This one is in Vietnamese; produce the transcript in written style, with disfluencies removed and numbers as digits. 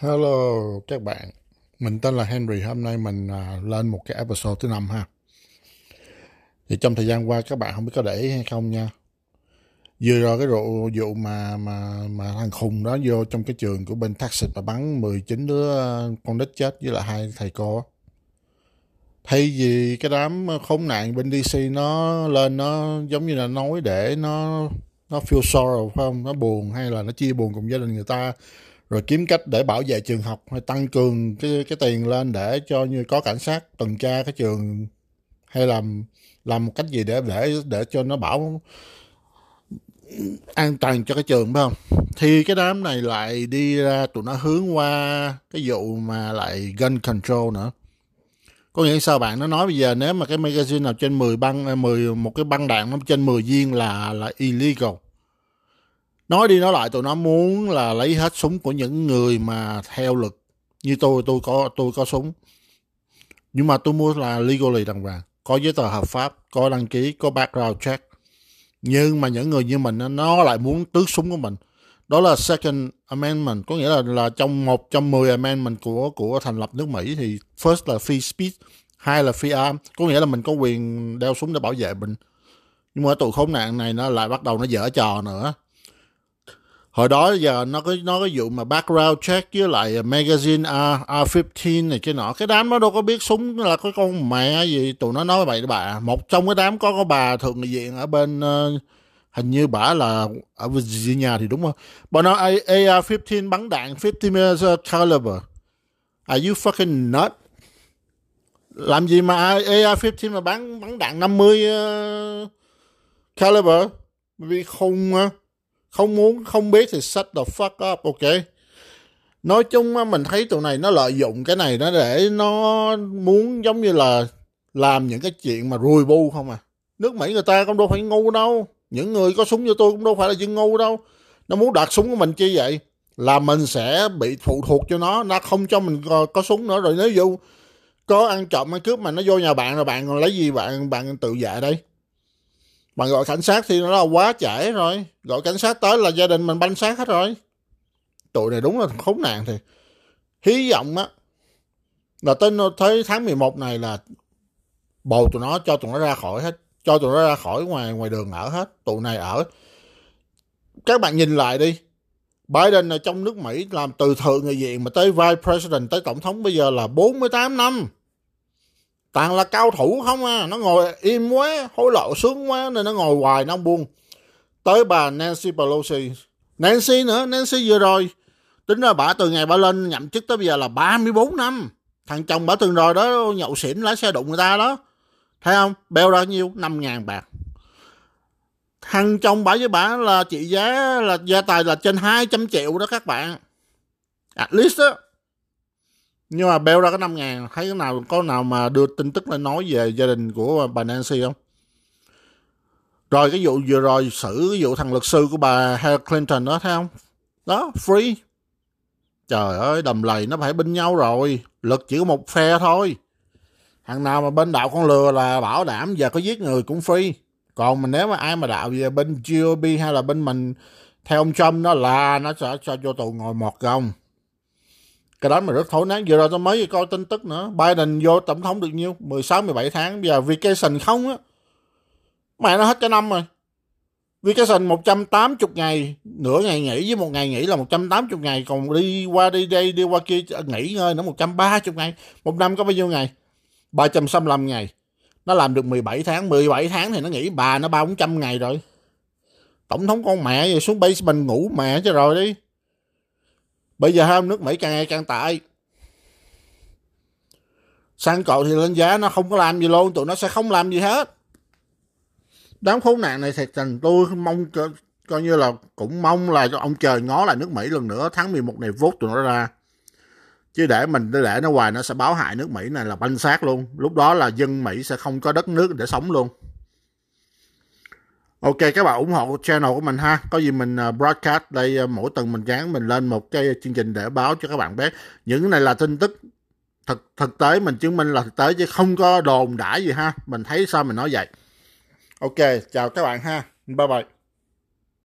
Hello các bạn, mình tên là Henry. Hôm nay mình lên một cái episode thứ 5 ha. Thì trong thời gian qua các bạn không biết có để ý hay không nha, vừa rồi cái vụ mà thằng khùng đó vô trong cái trường của bên Texas mà bắn 19 đứa con nít chết với lại 2 thầy cô. Thay vì cái đám khốn nạn bên DC nó lên, nó giống như là nói để nó feel sorrow, phải không? Nó buồn hay là nó chia buồn cùng gia đình người ta, rồi kiếm cách để bảo vệ trường học hay tăng cường cái tiền lên để cho như có cảnh sát tuần tra cái trường, hay làm một cách gì để cho nó bảo an toàn cho cái trường, phải không? Thì cái đám này lại đi ra, tụi nó hướng qua cái vụ mà lại gun control nữa. Có nghĩa sao bạn? Nó nói bây giờ nếu mà cái magazine nào trên 10 một cái băng đạn nó trên 10 viên là illegal. Nói đi nói lại tụi nó muốn là lấy hết súng của những người mà theo luật. Như tôi có súng, nhưng mà tôi mua là legally đàng hoàng, có giấy tờ hợp pháp, có đăng ký, có background check. Nhưng mà những người như mình nó lại muốn tước súng của mình. Đó là Second Amendment, có nghĩa là trong một trong 10 amendment của thành lập nước Mỹ thì first là free speech, hai là free arm, có nghĩa là mình có quyền đeo súng để bảo vệ mình. Nhưng mà tụi khốn nạn này nó lại bắt đầu nó dở trò nữa. Hồi đó giờ nó có vụ mà background check với lại magazine R15 này kia nọ. Cái đám nó đâu có biết súng là cái con mẹ gì, tụi nó nói vậy bà. Một trong cái đám có bà thượng nghị viện ở bên, hình như bả là ở Virginia thì đúng không? Bà nói AR-15 bắn đạn 50mm caliber. Are you fucking nut? Làm gì mà AR-15 mà bắn đạn 50 caliber? Vì không muốn, không biết thì shut the fuck up, ok? Nói chung mình thấy tụi này nó lợi dụng cái này nó để nó muốn giống như là làm những cái chuyện mà rùi bu không à. Nước Mỹ người ta cũng đâu phải ngu đâu. Những người có súng như tôi cũng đâu phải là dân ngu đâu. Nó muốn đoạt súng của mình chi vậy? Là mình sẽ bị phụ thuộc cho nó không cho mình có súng nữa. Rồi nếu dù có ăn trộm ăn cướp mà nó vô nhà bạn rồi bạn còn lấy gì bạn tự vệ đây? Bạn gọi cảnh sát thì nó là quá trễ rồi. Gọi cảnh sát tới là gia đình mình banh xác hết rồi. Tụi này đúng là khốn nạn thì. Hy vọng á là tới tháng 11 này là bầu tụi nó, cho tụi nó ra khỏi hết. Cho tụi nó ra khỏi ngoài đường ở hết. Tụi này ở. Các bạn nhìn lại đi. Biden ở trong nước Mỹ làm từ thượng nghị viện mà tới Vice President, tới Tổng thống bây giờ là 48 năm. Toàn là cao thủ không à. Nó ngồi im quá, hối lộ sướng quá nên nó ngồi hoài, nó không buông. Tới bà Nancy Pelosi. Nancy nữa, Nancy vừa rồi. Tính ra bả từ ngày bả lên nhậm chức tới bây giờ là 34 năm. Thằng chồng bả từng rồi đó, nhậu xỉn lái xe đụng người ta đó. Thấy không? Bèo ra nhiêu? 5.000 bạc. Thằng chồng bả với bả là trị giá là gia tài là trên 200 triệu đó các bạn. At least đó. Nhưng mà bèo ra cái 5.000, thấy có nào mà đưa tin tức lên nói về gia đình của bà Nancy không? Rồi cái vụ vừa rồi xử cái vụ thằng luật sư của bà Hillary Clinton đó, thấy không? Đó, free. Trời ơi, đầm lầy nó phải bên nhau rồi. Luật chỉ có một phe thôi. Thằng nào mà bên đạo con lừa là bảo đảm giờ có giết người cũng free. Còn mình nếu mà ai mà đạo về bên GOP hay là bên mình theo ông Trump đó là nó sẽ cho vô tù ngồi mọt gông. Cái đó mà rất thối nát. Vừa rồi tôi mới coi tin tức nữa. Biden vô tổng thống được nhiêu? 16-17 tháng. Bây giờ vacation không á. Mẹ nó hết cả năm rồi. Vacation 180 ngày. Nửa ngày nghỉ với một ngày nghỉ là 180 ngày. Còn đi qua đi đây đi qua kia nghỉ ngơi nữa 130 ngày. Một năm có bao nhiêu ngày? 365 ngày. Nó làm được 17 tháng. 17 tháng thì nó nghỉ bà nó 300 ngày rồi. Tổng thống con mẹ về xuống basement ngủ mẹ cho rồi đi. Bây giờ ham nước Mỹ càng ngày càng tệ. Xăng cộ thì lên giá, nó không có làm gì luôn. Tụi nó sẽ không làm gì hết. Đám khốn nạn này thiệt tình. Tôi mong coi như là cũng mong là ông trời ngó lại nước Mỹ lần nữa. Tháng 11 này vốt tụi nó ra. Chứ để mình để nó hoài nó sẽ báo hại nước Mỹ này là banh xác luôn. Lúc đó là dân Mỹ sẽ không có đất nước để sống luôn. Ok, các bạn ủng hộ channel của mình ha. Có gì mình broadcast đây, mỗi tuần mình gắn mình lên một cái chương trình để báo cho các bạn biết. Những cái này là tin tức thực tế, mình chứng minh là thực tế chứ không có đồn đãi gì ha. Mình thấy sao mình nói vậy. Ok, chào các bạn ha. Bye bye.